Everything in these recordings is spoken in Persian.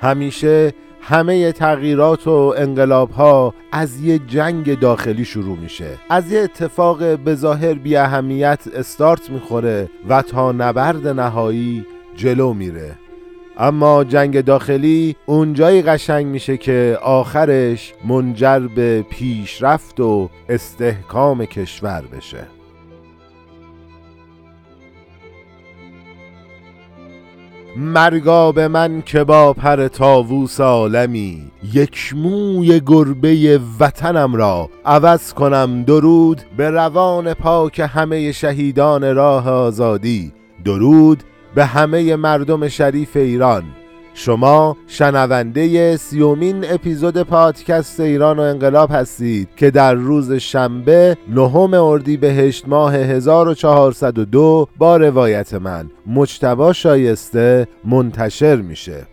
همیشه همه تغییرات و انقلاب‌ها از یه جنگ داخلی شروع میشه، از یه اتفاق به ظاهر بی اهمیت استارت میخوره و تا نبرد نهایی جلو میره. اما جنگ داخلی اونجایی قشنگ میشه که آخرش منجر به پیشرفت و استحکام کشور بشه. مرگا به من که با پر طاووس عالمی، یک موی گربه وطنم را عوض کنم. درود به روان پاک همه شهیدان راه آزادی، درود به همه مردم شریف ایران. شما شنونده 30مین اپیزود پادکست ایران و انقلاب هستید که در روز شنبه 9 اردیبهشت ماه 1402 با روایت من مجتبی شایسته منتشر میشه.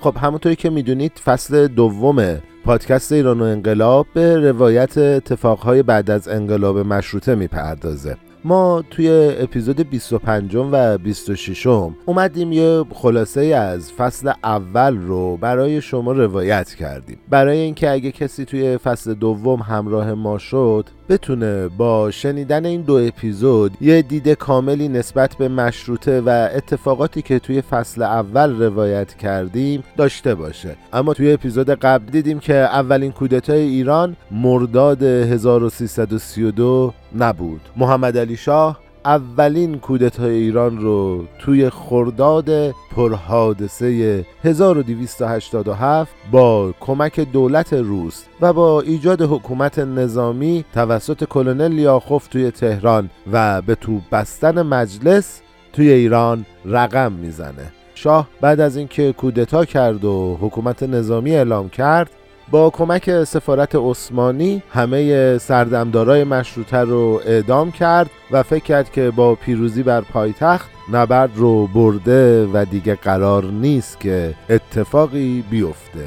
خب همونطوری که میدونید فصل دوم پادکست ایران و انقلاب به روایت اتفاقهای بعد از انقلاب مشروطه میپردازه. ما توی اپیزود 25 و 26 اومدیم یه خلاصه از فصل اول رو برای شما روایت کردیم، برای اینکه اگه کسی توی فصل دوم همراه ما شد بتونه با شنیدن این دو اپیزود یه دید کاملی نسبت به مشروطه و اتفاقاتی که توی فصل اول روایت کردیم داشته باشه. اما توی اپیزود قبل دیدیم که اولین کودتای ایران مرداد 1332 نبود. محمد علی شاه اولین کودتای ایران رو توی خرداد پرحادثه 1287 با کمک دولت روس و با ایجاد حکومت نظامی توسط کلنل یاخوف توی تهران و به توپ بستن مجلس توی ایران رقم میزنه. شاه بعد از اینکه کودتا کرد و حکومت نظامی اعلام کرد، با کمک سفارت عثمانی همه سردمدارای مشروطه رو اعدام کرد و فکر کرد که با پیروزی بر پایتخت نبرد رو برده و دیگه قرار نیست که اتفاقی بیفته.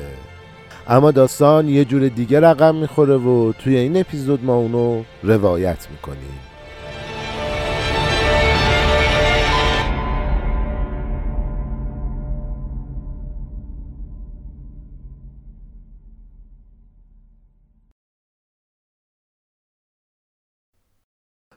اما داستان یه جور دیگه رقم میخوره و توی این اپیزود ما اونو روایت میکنیم.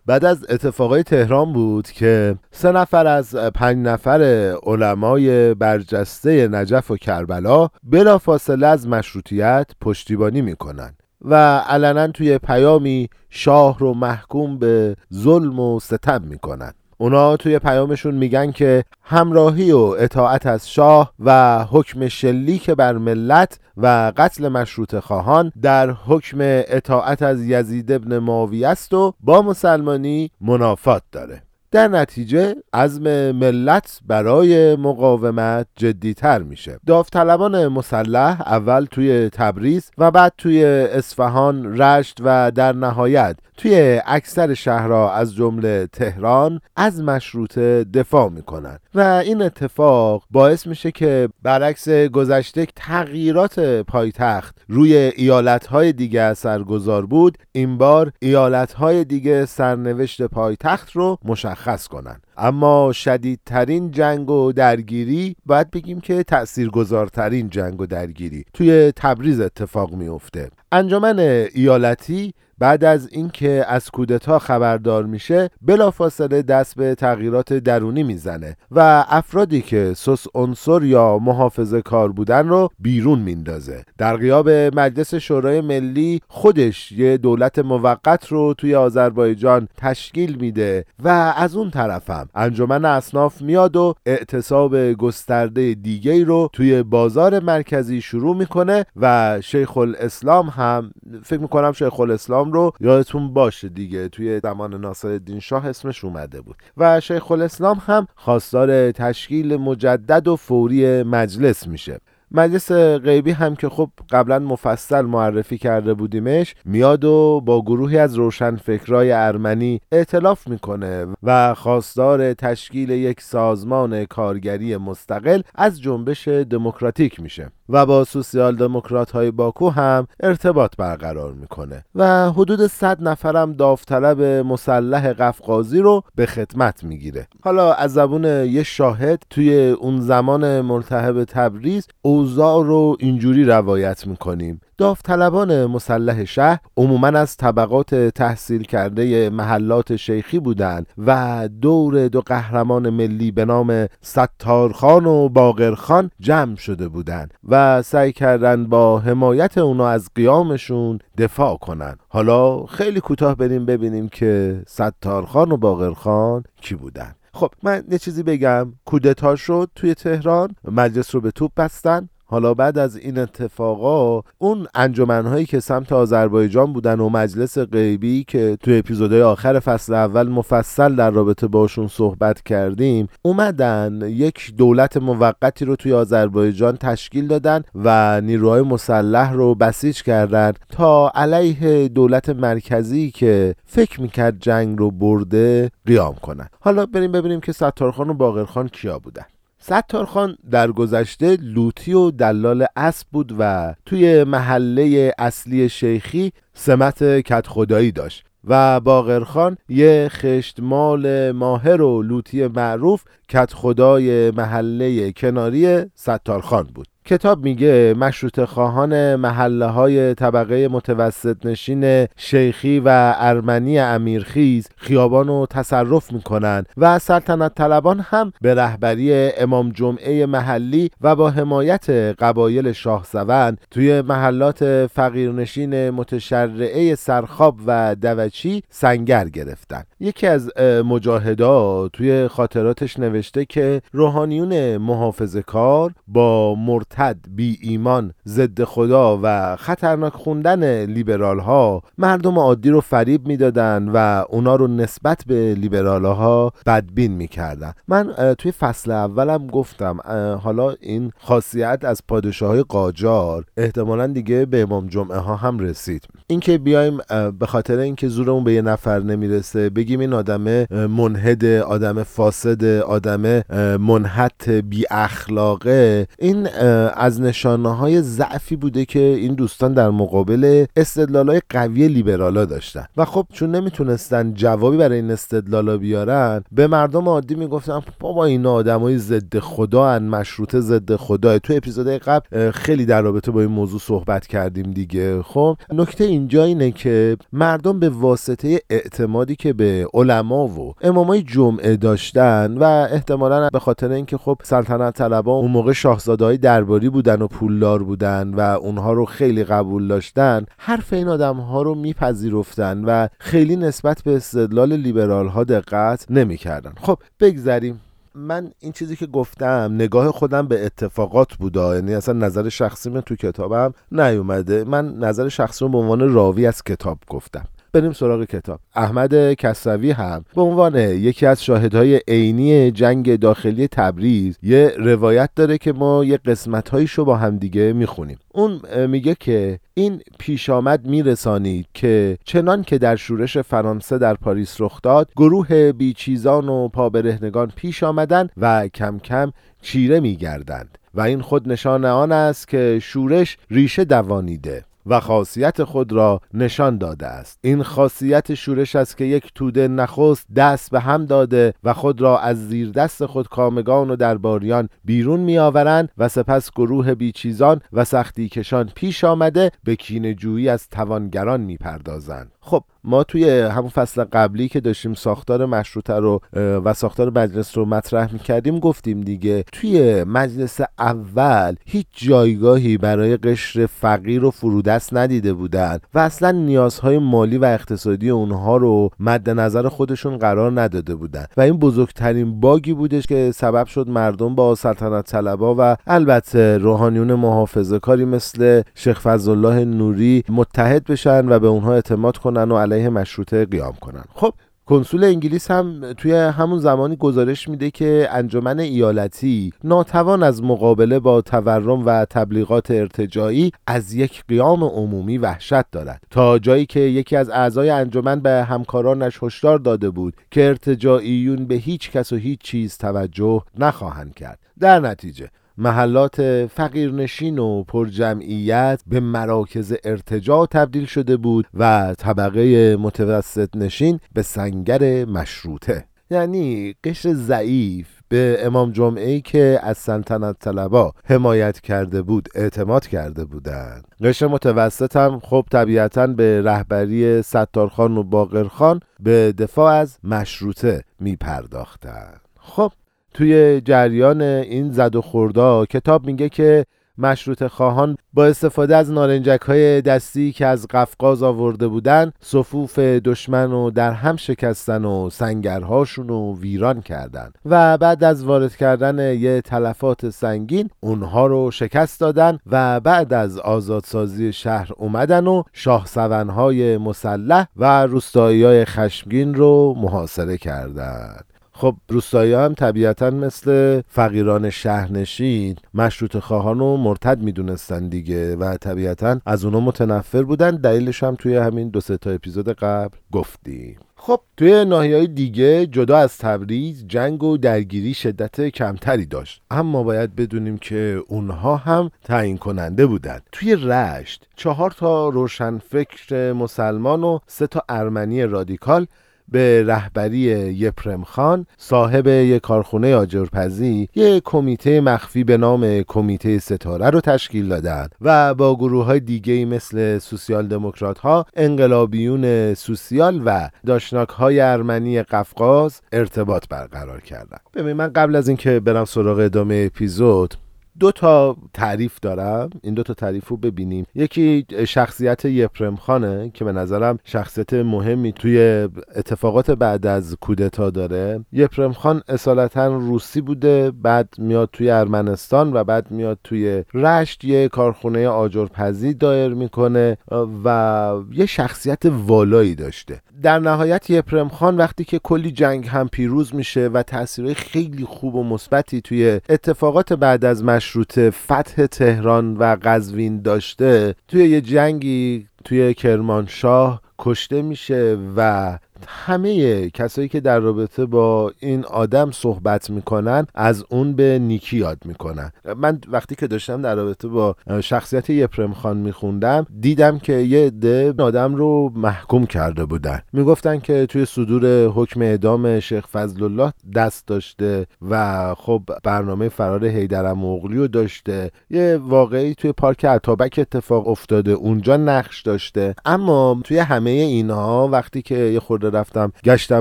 بعد از اتفاقای تهران بود که 3 نفر از 5 نفر علمای برجسته نجف و کربلا بلافاصله از مشروطیت پشتیبانی میکنن و علنا توی پیامی شاه رو محکوم به ظلم و ستم میکنن. اونا توی پیامشون میگن که همراهی و اطاعت از شاه و حکم شلیک بر ملت و قتل مشروطه خواهان در حکم اطاعت از یزید ابن معاویه است و با مسلمانی منافات داره. در نتیجه عزم ملت برای مقاومت جدی‌تر میشه. داوطلبان مسلح اول توی تبریز و بعد توی اصفهان، رشت و در نهایت توی اکثر شهرها از جمله تهران از مشروطه دفاع میکنن و این اتفاق باعث میشه که برعکس گذشته تغییرات پایتخت روی ایالتهای دیگه اثرگذار بود، این بار ایالتهای دیگه سرنوشت پایتخت رو مشخص کنن. اما شدیدترین جنگ و درگیری، باید بگیم که تأثیرگذارترین جنگ و درگیری توی تبریز اتفاق میفته. انجمن ایالتی بعد از اینکه از کودتا خبردار میشه بلافاصله دست به تغییرات درونی میزنه و افرادی که سوس عنصر یا محافظه کار بودن رو بیرون میندازه. در غیاب مجلس شورای ملی خودش یه دولت موقت رو توی آذربایجان تشکیل میده و از اون طرفم انجمن اصناف میاد و اعتصاب گسترده دیگه‌ای رو توی بازار مرکزی شروع میکنه و شیخ الاسلام هم، فکر میکنم شیخ الاسلام رو یادتون باشه دیگه، توی زمان ناصرالدین شاه اسمش اومده بود، و شیخ الاسلام هم خواستار تشکیل مجدد و فوری مجلس میشه. مجلس غیبی هم که خب قبلا مفصل معرفی کرده بودیمش، میاد و با گروهی از روشنفکرای ارمنی ائتلاف میکنه و خواستار تشکیل یک سازمان کارگری مستقل از جنبش دموکراتیک میشه و با سوسیال دموکرات های باکو هم ارتباط برقرار میکنه و حدود 100 نفرم داوطلب مسلح قفقازی رو به خدمت میگیره. حالا از زبون یه شاهد توی اون زمان ملتهب تبریز اوضاع رو اینجوری روایت میکنیم: داوطلبان مسلح شهر عموماً از طبقات تحصیل کرده محلات شیخی بودند و دور دو قهرمان ملی به نام ستارخان و باقرخان جمع شده بودند و سعی کردند با حمایت اونا از قیامشون دفاع کنند. حالا خیلی کوتاه بریم ببینیم که ستارخان و باقرخان کی بودند. خب من یه چیزی بگم، کودتا شد توی تهران، مجلس رو به توپ بستن. حالا بعد از این اتفاقا اون انجمن‌هایی که سمت آذربایجان بودن و مجلس غیبی که توی اپیزودهای آخر فصل اول مفصل در رابطه باشون صحبت کردیم، اومدن یک دولت موقتی رو توی آذربایجان تشکیل دادن و نیروهای مسلح رو بسیج کردن تا علیه دولت مرکزی که فکر میکرد جنگ رو برده قیام کنن. حالا بریم ببینیم که ستارخان و باقرخان کیا بودن. ستارخان در گذشته لوتی و دلال اسب بود و توی محله اصلی شیخی سمت کت خدایی داشت و باقرخان یه خشتمال ماهر و لوتی معروف کت خدای محله کناری ستارخان بود. کتاب میگه مشروطه خواهان محله های طبقه متوسط نشین شیخی و ارمنی امیرخیز خیابان رو تصرف میکنن و سلطنت طلبان هم به رهبری امام جمعه محلی و با حمایت قبایل شاهسوند توی محلات فقیرنشین متشرعه سرخاب و دوچی سنگر گرفتن. یکی از مجاهدا توی خاطراتش نوشته که روحانیون محافظه‌کار با مرتد، بی ایمان، ضد خدا و خطرناک خوندن لیبرال ها مردم عادی رو فریب میدادن و اونا رو نسبت به لیبرال ها بدبین میکردن. من توی فصل اولم گفتم حالا این خاصیت از پادشاهای قاجار احتمالاً دیگه به امام جمعه ها هم رسید. اینکه بیایم به خاطر اینکه زورمون به یه نفر نمیرسه بگیم این آدم منحد، آدم فاسد، آدم منحت، بی اخلاقه، این از نشانه‌های ضعفی بوده که این دوستان در مقابل استدلال‌های قوی لیبرالا داشتن و خب چون نمیتونستن جوابی برای این استدلالا بیارن به مردم عادی میگفتن بابا این آدمای ضد خدا ان، مشروطه ضد خدا. تو اپیزود قبل خیلی در رابطه با این موضوع صحبت کردیم دیگه. خب نکته اینجا اینه که مردم به واسطه اعتمادی که به علما و امامای جمعه داشتن و احتمالاً به خاطر اینکه خب سلطنت طلبان اون موقع شاهزاده‌های درباری بودن و پولدار بودن و اونها رو خیلی قبول داشتن، حرف این آدم ها رو میپذیرفتن و خیلی نسبت به استدلال لیبرال ها دقت نمیکردن. خب بگذریم. من این چیزی که گفتم نگاه خودم به اتفاقات بودا، یعنی اصلا نظر شخصیم تو کتابم نیومده. من نظر شخصیم به عنوان راوی از کتاب گفتم. بریم سراغ کتاب. احمد کسروی هم به عنوان یکی از شاهدهای عینی جنگ داخلی تبریز یه روایت داره که ما یه قسمت‌هایشو با هم دیگه میخونیم. اون میگه که این پیش آمد میرسانید که چنان که در شورش فرانسه در پاریس رخ داد، گروه بیچیزان و پابرهنگان پیش آمدند و کم کم چیره میگردند و این خود نشان آن است که شورش ریشه دوانیده و خاصیت خود را نشان داده است. این خاصیت شورش است که یک توده نخست دست به هم داده و خود را از زیر دست خود کامگان و درباریان بیرون می آورند و سپس گروه بیچیزان و سختی کشان پیش آمده به کینه‌جویی از توانگران می پردازند. خب ما توی همون فصل قبلی که داشتیم ساختار مشروطه رو و ساختار مجلس رو مطرح میکردیم گفتیم دیگه توی مجلس اول هیچ جایگاهی برای قشر فقیر و فرودست ندیده بودن و اصلا نیازهای مالی و اقتصادی اونها رو مد نظر خودشون قرار نداده بودن و این بزرگترین باگی بودش که سبب شد مردم با سلطنت طلبا و البته روحانیون محافظه کاری مثل شیخ فضلالله نوری متحد بشن و به اونها اعتماد کنن و علیه مشروطه قیام کنن. خب کنسول انگلیس هم توی همون زمانی گزارش میده که انجمن ایالتی ناتوان از مقابله با تورم و تبلیغات ارتجاعی از یک قیام عمومی وحشت دارد، تا جایی که یکی از اعضای انجمن به همکارانش هشدار داده بود که ارتجاعیون به هیچ کس و هیچ چیز توجه نخواهند کرد. در نتیجه محلات فقیرنشین و پرجمعیت به مراکز ارتجاع تبدیل شده بود و طبقه متوسط نشین به سنگر مشروطه، یعنی قشر ضعیف به امام جمعه‌ای که از سلطنت طلبا حمایت کرده بود اعتماد کرده بودند. قشر متوسط هم خب طبیعتاً به رهبری ستارخان و باقرخان به دفاع از مشروطه می پرداختند. خب توی جریان این زد و خوردا کتاب میگه که مشروطه خواهان با استفاده از نارنجک‌های دستی که از قفقاز آورده بودن صفوف دشمن رو در هم شکستن و سنگرهاشون رو ویران کردن و بعد از وارد کردن یه تلفات سنگین اونها رو شکست دادن و بعد از آزادسازی شهر اومدن و شاهسوانهای مسلح و روستایی‌های خشمگین رو محاصره کردن. خب روستایی هم طبیعتاً مثل فقیران شهرنشین مشروطه خواهان رو مرتد میدونستن دیگه و طبیعتاً از اونا متنفر بودن. دلیلش هم توی همین 2-3 تا اپیزود قبل گفتیم. خب توی ناحیه‌های دیگه جدا از تبریز جنگ و درگیری شدت کمتری داشت، اما باید بدونیم که اونها هم تعیین کننده بودند. توی رشت 4 تا روشنفکر مسلمان و 3 تا ارمنی رادیکال به رهبری یپرم خان صاحب یک کارخونه آجرپزی یک کمیته مخفی به نام کمیته ستاره رو تشکیل دادند و با گروه‌های دیگه‌ای مثل سوسیال دموکرات‌ها، انقلابیون سوسیال و داشناک‌های ارمنی قفقاز ارتباط برقرار کردند. ببین من قبل از اینکه برم سراغ ادامه اپیزود 2 تا تعریف دارم. این 2 تا تعریف رو ببینیم. یکی شخصیت یپرم خانه که به نظرم شخصیت مهمی توی اتفاقات بعد از کودتا داره. یپرم خان اصالتاً روسی بوده، بعد میاد توی ارمنستان و بعد میاد توی رشت یه کارخونه آجرپزی دایر میکنه و یه شخصیت والایی داشته. در نهایت یپرم خان وقتی که کلی جنگ هم پیروز میشه و تأثیرهای خیلی خوب و مثبتی توی اتفاقات بعد از مشروطه فتح تهران و قزوین داشته، توی یه جنگی توی کرمانشاه کشته میشه و همه کسایی که در رابطه با این آدم صحبت میکنن از اون به نیکی یاد میکنن. من وقتی که داشتم در رابطه با شخصیت یپرم خان میخوندم دیدم که یه عده آدم رو محکوم کرده بودن، میگفتن که توی صدور حکم اعدام شیخ فضلالله دست داشته و خب برنامه فرار حیدرم اغلی رو داشته، یه واقعی توی پارک عطابک اتفاق افتاده اونجا نقش داشته. اما توی همه اینها وقتی که یه خورده رفتم گشتم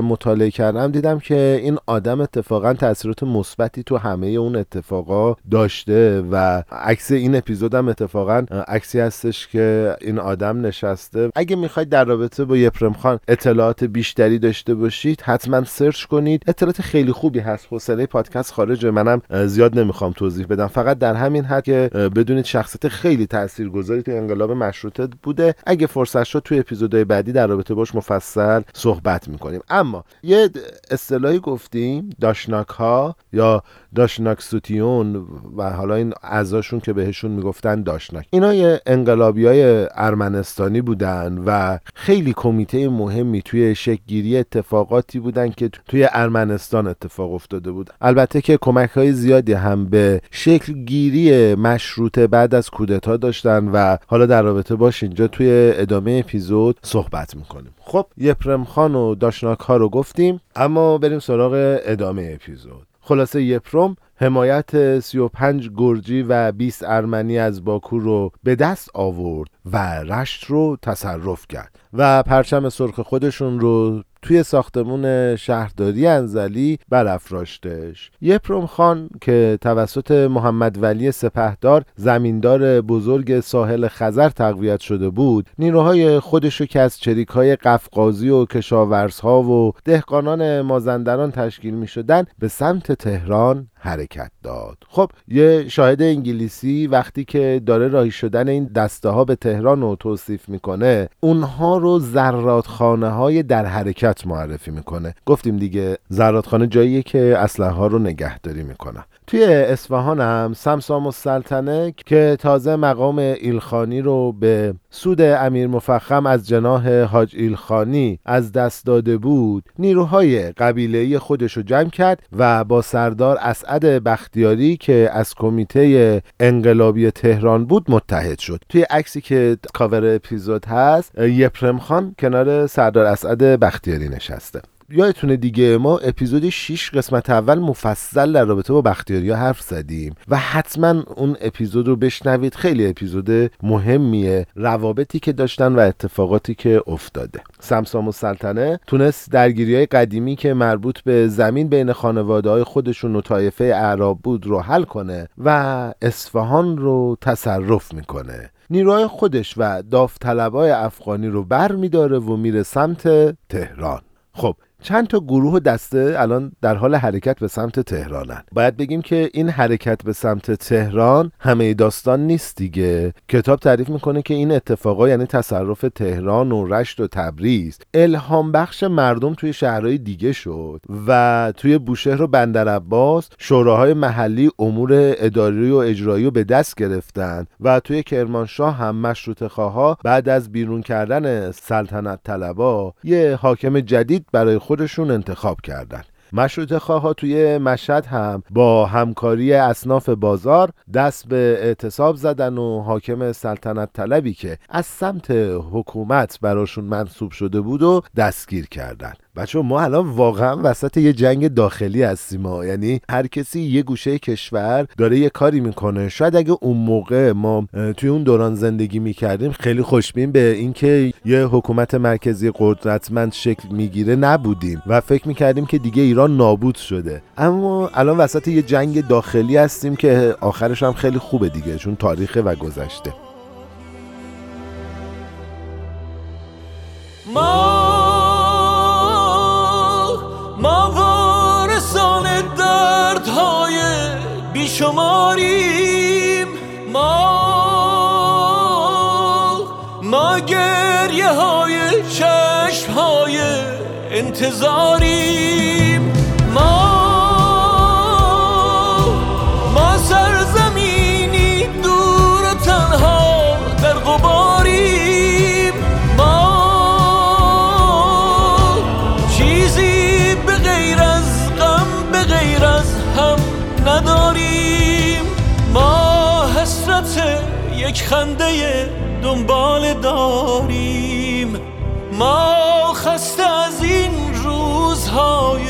مطالعه کردم دیدم که این آدم اتفاقا تاثیرات مثبتی تو همه اون اتفاقا داشته و عکس این اپیزودم اتفاقا عکسی هستش که این آدم نشسته. اگه میخواید در رابطه با یپرم خان اطلاعات بیشتری داشته باشید حتما سرچ کنید، اطلاعات خیلی خوبی هست. حوصله پادکست خارجه، منم زیاد نمیخوام توضیح بدم، فقط در همین حد که بدونید شخصیت خیلی تاثیرگذاری تو انقلاب مشروطه بوده. اگه فرصت شد تو اپیزودهای بعدی در رابطه باش مفصل صحبت میکنیم. اما یه اصطلاحی گفتیم داشناک ها یا داشناک سوتیون و حالا این اعضاشون که بهشون میگفتن داشناک، اینا یه انقلابی های ارمنستانی بودن و خیلی کمیته مهمی توی شکل‌گیری اتفاقاتی بودن که توی ارمنستان اتفاق افتاده بود. البته که کمک های زیادی هم به شکل‌گیری مشروطه بعد از کودتا داشتن و حالا در رابطه باش اینجا توی ادامه اپیزود صحبت میکنیم. خب یپرم خان و داشناک ها رو گفتیم، اما بریم سراغ ادامه اپیزود. خلاصه یپرم حمایت 35 گرجی و 20 ارمنی از باکو رو به دست آورد و رشت رو تصرف کرد و پرچم سرخ خودشون رو توی ساختمون شهرداری انزلی برافراشتش. یپرم خان که توسط محمد ولی سپهدار زمیندار بزرگ ساحل خزر تقویت شده بود، نیروهای خودشو که از چریک‌های قفقازی و کشاورزها و دهقانان مازندران تشکیل می‌شدن به سمت تهران حرکت داد. خب یه شاهد انگلیسی وقتی که داره راهی شدن این دسته ها به تهران رو توصیف میکنه، اونها رو زرادخانه های در حرکت معرفی میکنه. گفتیم دیگه زرادخانه جاییه که اسلحه ها رو نگهداری میکنه. توی اصفهان هم سمسام السلطنه که تازه مقام ایلخانی رو به سود امیر مفخم از جناح حاج ایلخانی از دست داده بود، نیروهای قبیله‌ای خودش رو جمع کرد و با سردار اسعد بختیاری که از کمیته انقلابی تهران بود متحد شد. توی عکسی که کاور اپیزود هست، یپرم خان کنار سردار اسعد بختیاری نشسته. یادتونه دیگه ما اپیزود 6 قسمت اول مفصل در رابطه با بختیاریا حرف زدیم و حتما اون اپیزود رو بشنوید، خیلی اپیزود مهمیه، روابطی که داشتن و اتفاقاتی که افتاده. سمسام السلطنه تونست درگیری‌های قدیمی که مربوط به زمین بین خانواده‌های خودشون و طایفه اعراب بود رو حل کنه و اصفهان رو تصرف میکنه. نیروهای خودش و داوطلبای افغانی رو برمی‌داره و میره سمت تهران. خب چند تا گروه و دسته الان در حال حرکت به سمت تهرانن. باید بگیم که این حرکت به سمت تهران همه داستان نیست دیگه. کتاب تعریف میکنه که این اتفاقا، یعنی تصرف تهران و رشت و تبریز، الهام بخش مردم توی شهرهای دیگه شد و توی بوشهر و بندرعباس شوراهای محلی امور اداری و اجرایی رو به دست گرفتن و توی کرمانشاه هم مشروطه خواها بعد از بیرون کردن سلطنت طلبا یه حاکم جدید برای خودشون انتخاب کردن. مشروطه خواها توی مشهد هم با همکاری اصناف بازار دست به اعتصاب زدن و حاکم سلطنت طلبی که از سمت حکومت براشون منصوب شده بود و دستگیر کردن. بچه ما الان واقعا وسط یه جنگ داخلی هستیم، یعنی هر کسی یه گوشه کشور داره یه کاری میکنه. شاید اگه اون موقع ما توی اون دوران زندگی میکردیم خیلی خوشبین به اینکه یه حکومت مرکزی قدرتمند شکل میگیره نبودیم و فکر میکردیم که دیگه ایران نابود شده، اما الان وسط یه جنگ داخلی هستیم که آخرش هم خیلی خوبه دیگه، چون تاریخ و گذشته. ما وارثان دردهای بیشماریم، ما گریه های چشم های انتظاریم، ما سرزمینی دور و تنها در غباریم، ما چیزی به غیر از غم به غیر از هم نداریم، ما حسرت یک خنده دنبال داریم، ما خسته از این روزهای.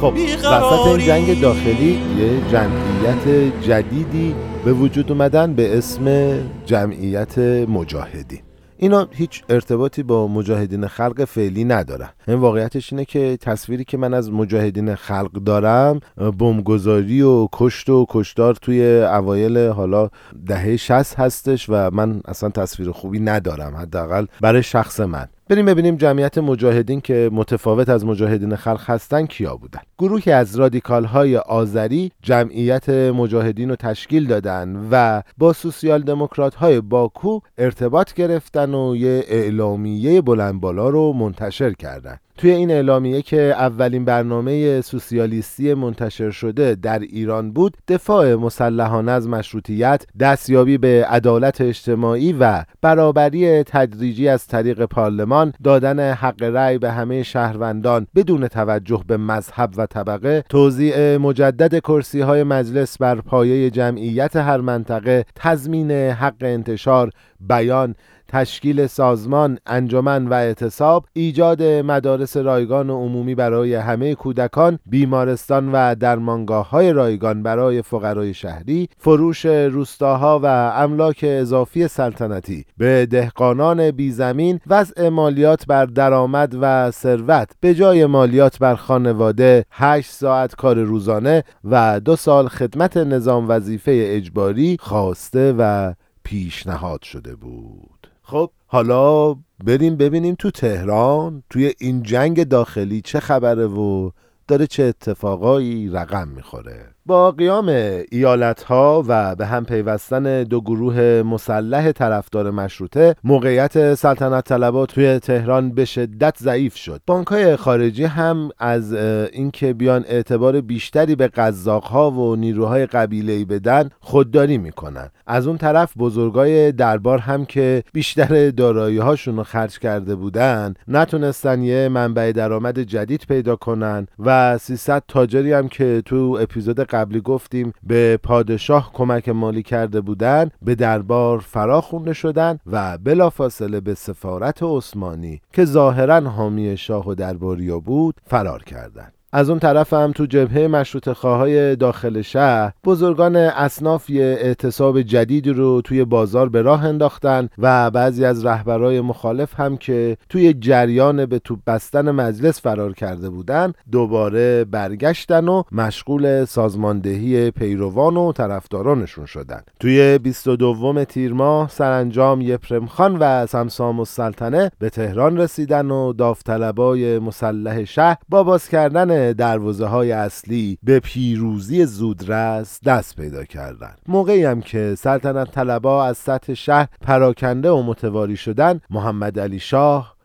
خب وسط این جنگ داخلی یه جمعیت جدیدی به وجود اومدن به اسم جمعیت مجاهدین. اینا هیچ ارتباطی با مجاهدین خلق فعلی ندارن. این واقعیتش اینه که تصویری که من از مجاهدین خلق دارم، بمبگذاری و کشت و کشتار توی اوایل حالا دهه 60 هستش و من اصلا تصویر خوبی ندارم، حداقل برای شخص من. بریم ببینیم جمعیت مجاهدین که متفاوت از مجاهدین خلق هستن کیا بودن. گروهی از رادیکال‌های آذری جمعیت مجاهدین رو تشکیل دادن و با سوسیال دموکرات‌های باکو ارتباط گرفتن و یه اعلامیه بلندبالا رو منتشر کردن. توی این اعلامیه که اولین برنامه سوسیالیستی منتشر شده در ایران بود، دفاع مسلحانه از مشروطیت، دستیابی به عدالت اجتماعی و برابری تدریجی از طریق پارلمان، دادن حق رأی به همه شهروندان بدون توجه به مذهب و طبقه، توزیع مجدد کرسی‌های مجلس بر پایه جمعیت هر منطقه، تضمین حق انتشار، بیان، تشکیل سازمان، انجمن و اعتصاب، ایجاد مدارس رایگان و عمومی برای همه کودکان، بیمارستان و درمانگاه‌های رایگان برای فقرای شهری، فروش روستاها و املاک اضافی سلطنتی به دهقانان بیزمین، وضع مالیات بر درآمد و ثروت به جای مالیات بر خانواده، 8 ساعت کار روزانه و 2 سال خدمت نظام وظیفه اجباری خواسته و پیشنهاد شده بود. خب حالا بریم ببینیم تو تهران توی این جنگ داخلی چه خبره و داره چه اتفاقایی رقم میخوره. با قیام ایالت‌ها و به هم پیوستن دو گروه مسلح طرفدار مشروطه، موقعیت سلطنت طلبها توی تهران به شدت ضعیف شد. بانک‌های خارجی هم از اینکه بیان اعتبار بیشتری به قزاق‌ها و نیروهای قبیله‌ای بدن خودداری میکنن. از اون طرف بزرگای دربار هم که بیشتر دارایی‌هاشون رو خرج کرده بودن، نتونستن یه منبع درآمد جدید پیدا کنن و 300 تاجری هم که تو اپیزود قبلی گفتیم به پادشاه کمک مالی کرده بودن به دربار فراخونده شدن و بلافاصله به سفارت عثمانی که ظاهراً حامی شاه و درباریا بود فرار کردند. از اون طرف هم تو جبهه مشروطه خواهای داخل شهر بزرگان اصناف اعتصاب جدیدی رو توی بازار به راه انداختن و بعضی از رهبرای مخالف هم که توی جریان به توپ بستن مجلس فرار کرده بودن دوباره برگشتن و مشغول سازماندهی پیروان و طرفدارانشون شدن. توی 22 تیر ماه سرانجام یپرم خان و سمسام السلطنه به تهران رسیدن و داوطلبای مسلح شهر با باز کردن دروازه های اصلی به پیروزی زودرس دست پیدا کردند. موقعی هم که سلطنت طلبها از سطح شهر پراکنده و متواری شدند، محمد علی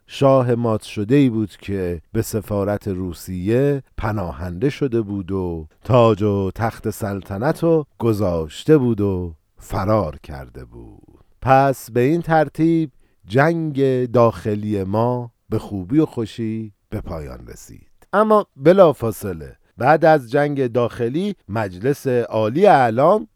شاه مات شده‌ای بود که به سفارت روسیه پناهنده شده بود و تاج و تخت سلطنت رو گذاشته بود و فرار کرده بود. پس به این ترتیب جنگ داخلی ما به خوبی و خوشی به پایان رسید. اما بلافاصله بعد از جنگ داخلی مجلس عالی اعلام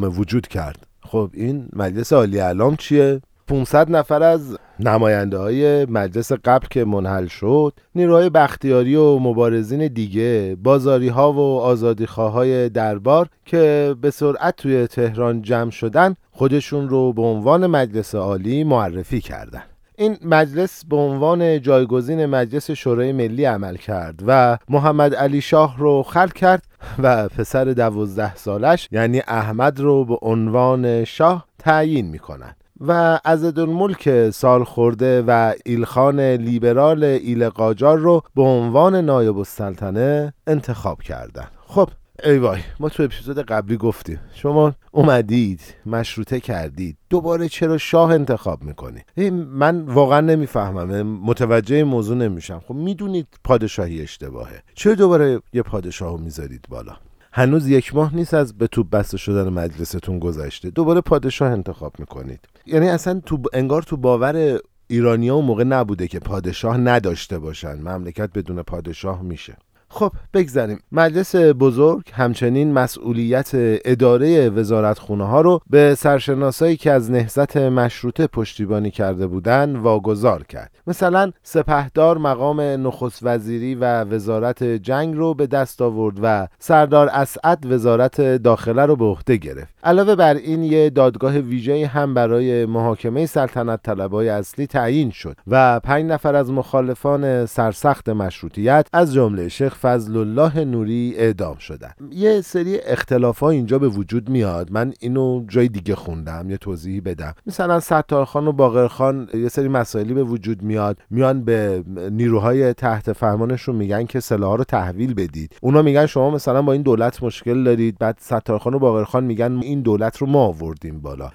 وجود کرد. خب این مجلس عالی اعلام چیه؟ 500 نفر از نماینده‌های مجلس قبل که منحل شد، نیروهای بختیاری و مبارزین دیگه، بازاری‌ها و آزادیخواهای دربار که به سرعت توی تهران جمع شدن، خودشون رو به عنوان مجلس عالی معرفی کردن. این مجلس به عنوان جایگزین مجلس شورای ملی عمل کرد و محمد علی شاه رو خلع کرد و پسر 12 سالش یعنی احمد رو به عنوان شاه تعیین میکنند و عضدالملک سالخورده و ایلخان لیبرال ایل قاجار رو به عنوان نایب السلطنه انتخاب کردند. خب ای وای، ما تو اپیزود قبلی گفتیم شما اومدید مشروطه کردید، دوباره چرا شاه انتخاب میکنی؟ من واقعا نمیفهمم، متوجه موضوع نمیشم. خب میدونید پادشاهی اشتباهه، چرا دوباره یه پادشاهو میذارید بالا؟ هنوز 1 ماه نیست از به توپ بسته شدن مجلستون گذشته، دوباره پادشاه انتخاب میکنید. یعنی اصلا انگار تو باور ایرانی‌ها اون موقع نبوده که پادشاه نداشته باشن، مملکت بدون پادشاه میشه. خب بگذاریم. مجلس بزرگ همچنین مسئولیت اداره وزارتخونه ها رو به سرشناسایی که از نهضت مشروطه پشتیبانی کرده بودند واگذار کرد. مثلا سپهدار مقام نخست وزیری و وزارت جنگ رو به دست آورد و سردار اسعد وزارت داخله رو به عهده گرفت. علاوه بر این یه دادگاه ویژه‌ای هم برای محاکمه سلطنت طلبهای اصلی تعیین شد و 5 نفر از مخالفان سرسخت مشروطیت از جمله شیخ فضلالله نوری اعدام شدن. یه سری اختلاف‌ها اینجا به وجود میاد. من اینو جای دیگه خوندم، یه توضیحی بدم. مثلا ستارخان و باقرخان یه سری مسائلی به وجود میاد، میان به نیروهای تحت فرمانشون میگن که سلاح‌ها رو تحویل بدید. اونا میگن شما مثلا با این دولت مشکل دارید، بعد ستارخان و باقرخان میگن این دولت رو ما آوردیم بالا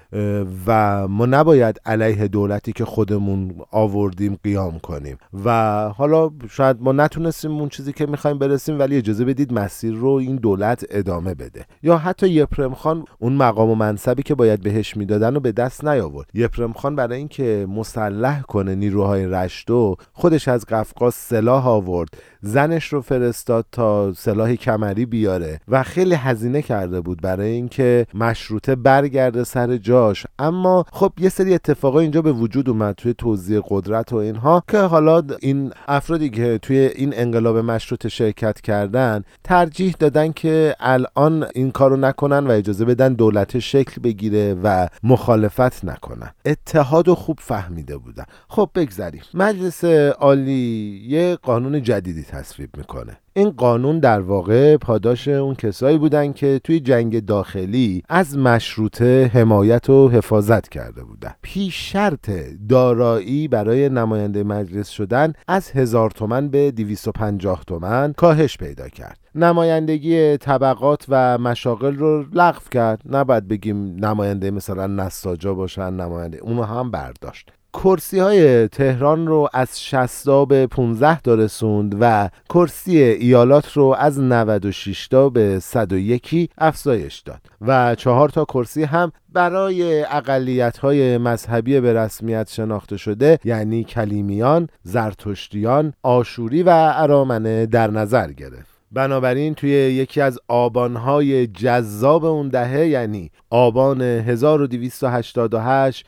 و ما نباید علیه دولتی که خودمون آوردیم قیام کنیم و حالا شاید ما نتونستیم اون چیزی که میخوایم برسیم، ولی اجازه بدید مسیر رو این دولت ادامه بده. یا حتی یپرم خان اون مقام و منصبی که باید بهش میدادن رو به دست نیاورد. یپرم خان برای اینکه مسلح کنه نیروهای رشتو خودش از قفقاز سلاح آورد، زنش رو فرستاد تا سلاح کمری بیاره و خیلی هزینه کرده بود برای اینکه مشروطه برگرده سر جاش. اما خب یه سری اتفاقای اینجا به وجود اومد توی توزیع قدرت و اینها که حالا این افرادی که توی این انقلاب مشروطه شرکت کردن ترجیح دادن که الان این کارو نکنن و اجازه بدن دولت شکل بگیره و مخالفت نکنن. اتحاد و خوب فهمیده بودن. خب بگذریم. مجلس عالی یه قانون جدیدی تصویب میکنه. این قانون در واقع پاداش اون کسایی بودن که توی جنگ داخلی از مشروطه حمایت و حفاظت کرده بودن. پیش شرط دارایی برای نماینده مجلس شدن از 1000 تومان به 250 تومان کاهش پیدا کرد. نمایندگی طبقات و مشاغل رو لغو کرد. نباید بگیم نماینده مثلا نساجا باشن، نماینده اونو هم برداشت. کرسی های تهران رو از 60 به 15 تا رسوند و کرسی ایالات رو از 96 تا به 101 افزایش داد و 4 تا کرسی هم برای اقلیت‌های مذهبی به رسمیت شناخته شده، یعنی کلیمیان، زرتشتیان، آشوری و ارامنه در نظر گرفت. بنابراین توی یکی از آبان‌های جذاب اون دهه، یعنی آبان 1288،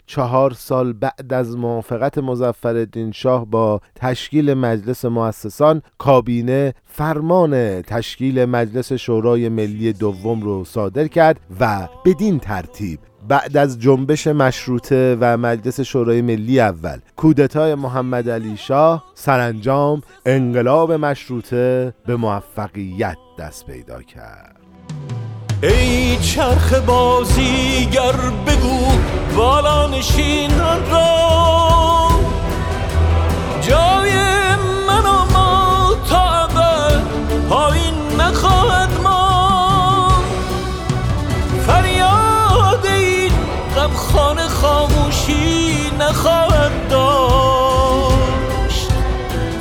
4 سال بعد از موافقت مظفرالدین شاه با تشکیل مجلس مؤسسان، کابینه فرمان تشکیل مجلس شورای ملی دوم رو صادر کرد و بدین ترتیب بعد از جنبش مشروطه و مجلس شورای ملی اول، کودتای محمد علی شاه، سرانجام انقلاب مشروطه به موفقیت دست پیدا کرد. ای چرخ بازیگر بگو بالانشینان را، جای من و ما تا ابد پایین نخواهد ماند. فریاد این غمخوان خاموشی نخواهد داشت،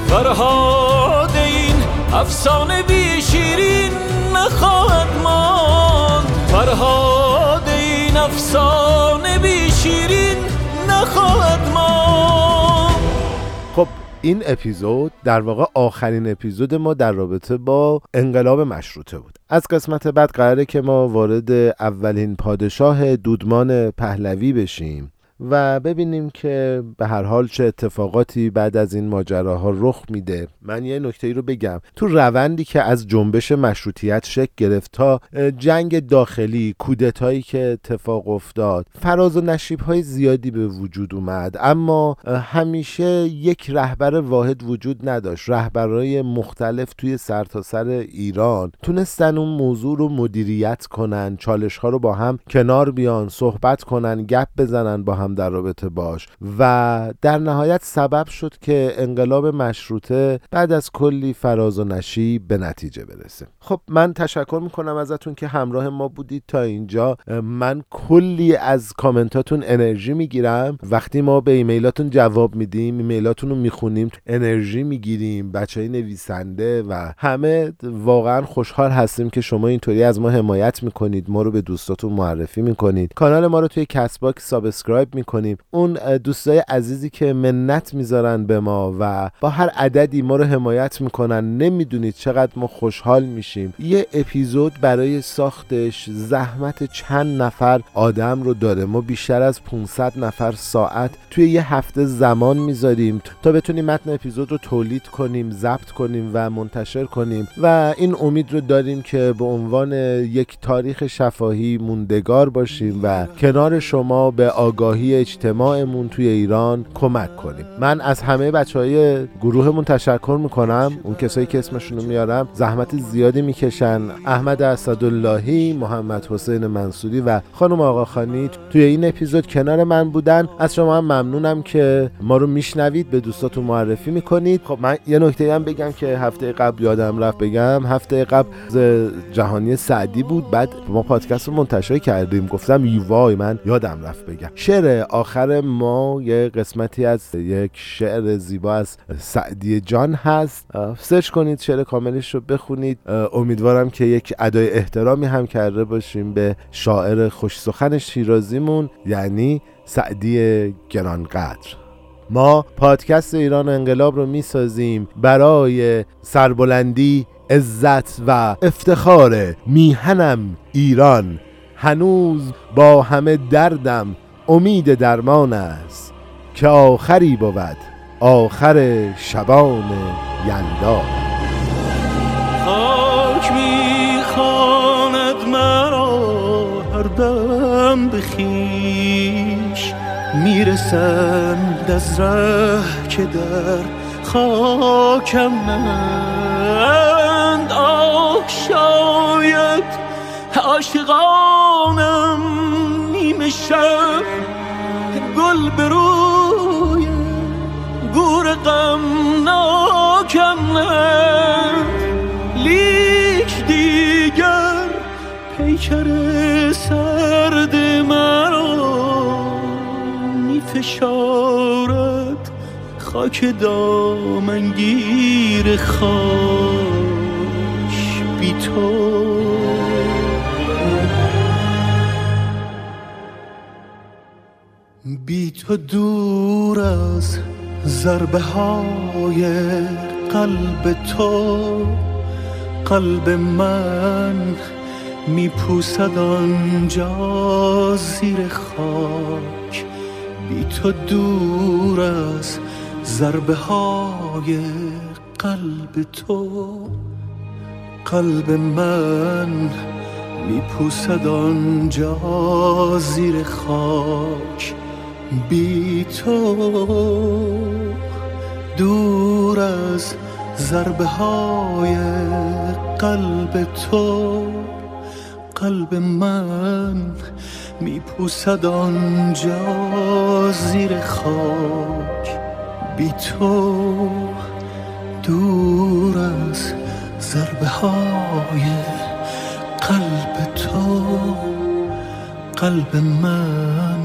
فرهاد این افسانه بی شیرین نخواهد ماند، فرهاد این افسانه بی شیرین نخواهد ماند. خب این اپیزود در واقع آخرین اپیزود ما در رابطه با انقلاب مشروطه بود. از قسمت بعد قراره که ما وارد اولین پادشاه دودمان پهلوی بشیم و ببینیم که به هر حال چه اتفاقاتی بعد از این ماجراها رخ میده. من یه نکته‌ای رو بگم، تو روندی که از جنبش مشروطیت شکل گرفت تا جنگ داخلی، کودتایی که اتفاق افتاد، فراز و نشیب‌های زیادی به وجود اومد، اما همیشه یک رهبر واحد وجود نداشت. رهبرای مختلف توی سرتاسر ایران تونستن اون موضوع رو مدیریت کنن، چالش‌ها رو با هم کنار بیان، صحبت کنن، گپ بزنن با هم در رابطه باش و در نهایت سبب شد که انقلاب مشروطه بعد از کلی فراز و نشیب به نتیجه برسه. خب من تشکر میکنم ازتون که همراه ما بودید تا اینجا. من کلی از کامنتاتون انرژی میگیرم. وقتی ما به ایمیلاتون جواب میدیم، ایمیلاتون رو میخونیم، انرژی میگیریم. بچهای نویسنده و همه واقعا خوشحال هستیم که شما اینطوری از ما حمایت میکنید، ما رو به دوستاتون معرفی میکنید، کانال ما رو توی کست باکس سابسکرایب میکنیم. اون دوستای عزیزی که منت میذارن به ما و با هر عددی ما رو حمایت میکنن، نمیدونید چقدر ما خوشحال میشیم. یه اپیزود برای ساختش زحمت چند نفر آدم رو داره. ما بیشتر از 500 نفر ساعت توی یه هفته زمان میذاریم تا بتونیم متن اپیزود رو تولید کنیم، ضبط کنیم و منتشر کنیم و این امید رو داریم که به عنوان یک تاریخ شفاهی موندگار باشیم و کنار شما به آگاهی اجتماعمون توی ایران کمک کنیم. من از همه بچهای گروهمون تشکر میکنم. اون کسایی که اسمشون رو میارم زحمت زیادی میکشن. احمد اسداللهی، محمد حسین منصوری و خانم آقاخانی توی این اپیزود کنار من بودن. از شما هم ممنونم که ما رو میشنوید، به دوستاتون معرفی میکنید. خب من یه نکته هم بگم که هفته قبل یادم رفت بگم، هفته قبل جهانی سعدی بود، بعد ما پادکست رو منتشر کردیم، گفتم وای من یادم رفت بگم شعر آخر ما یه قسمتی از یک شعر زیبا از سعدی جان هست. سرچ کنید، شعر کاملش رو بخونید. امیدوارم که یک ادای احترامی هم کرده باشیم به شاعر خوش سخن شیرازیمون، یعنی سعدی گرانقدر. ما پادکست ایران و انقلاب رو میسازیم برای سربلندی، عزت و افتخار میهنم ایران. هنوز با همه دردم امید درمان است، که آخری بود آخر شبان یلدا. خاک میخواند مرا هر دم به خویش، میرسند از ره که در خاکم من شاید عاشقانم نیمه شب گل به روی گور غم ناکم لیک دیگر پیکر سرد مرا می فشارد خاک دامنگیر خاش بی تو. بی تو دور از ضربه های قلب تو قلب من میپوسد آنجا زیر خاک. بی تو دور از ضربه های قلب تو قلب من میپوسد آنجا زیر خاک. بی تو دور از ضربه های قلب تو قلب من میپوسد آنجا زیر خاک. بی تو دور از ضربه های قلب تو قلب من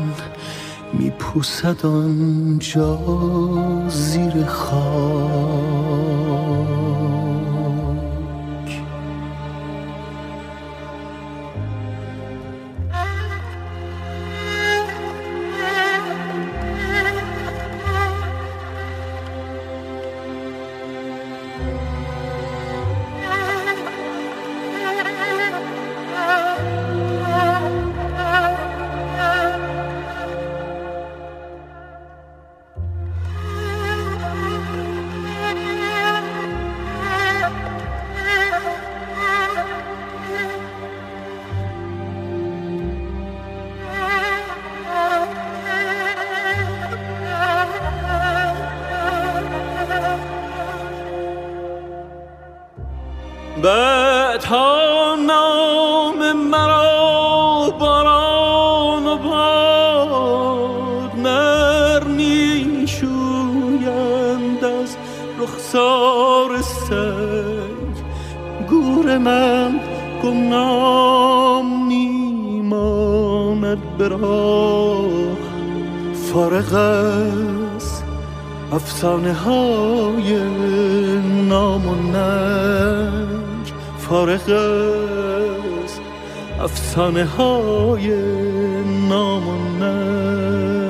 میپوسد آنجا زیر خاک. افسانه های نام و ننگ فارغ است افسانه های نام و ننگ.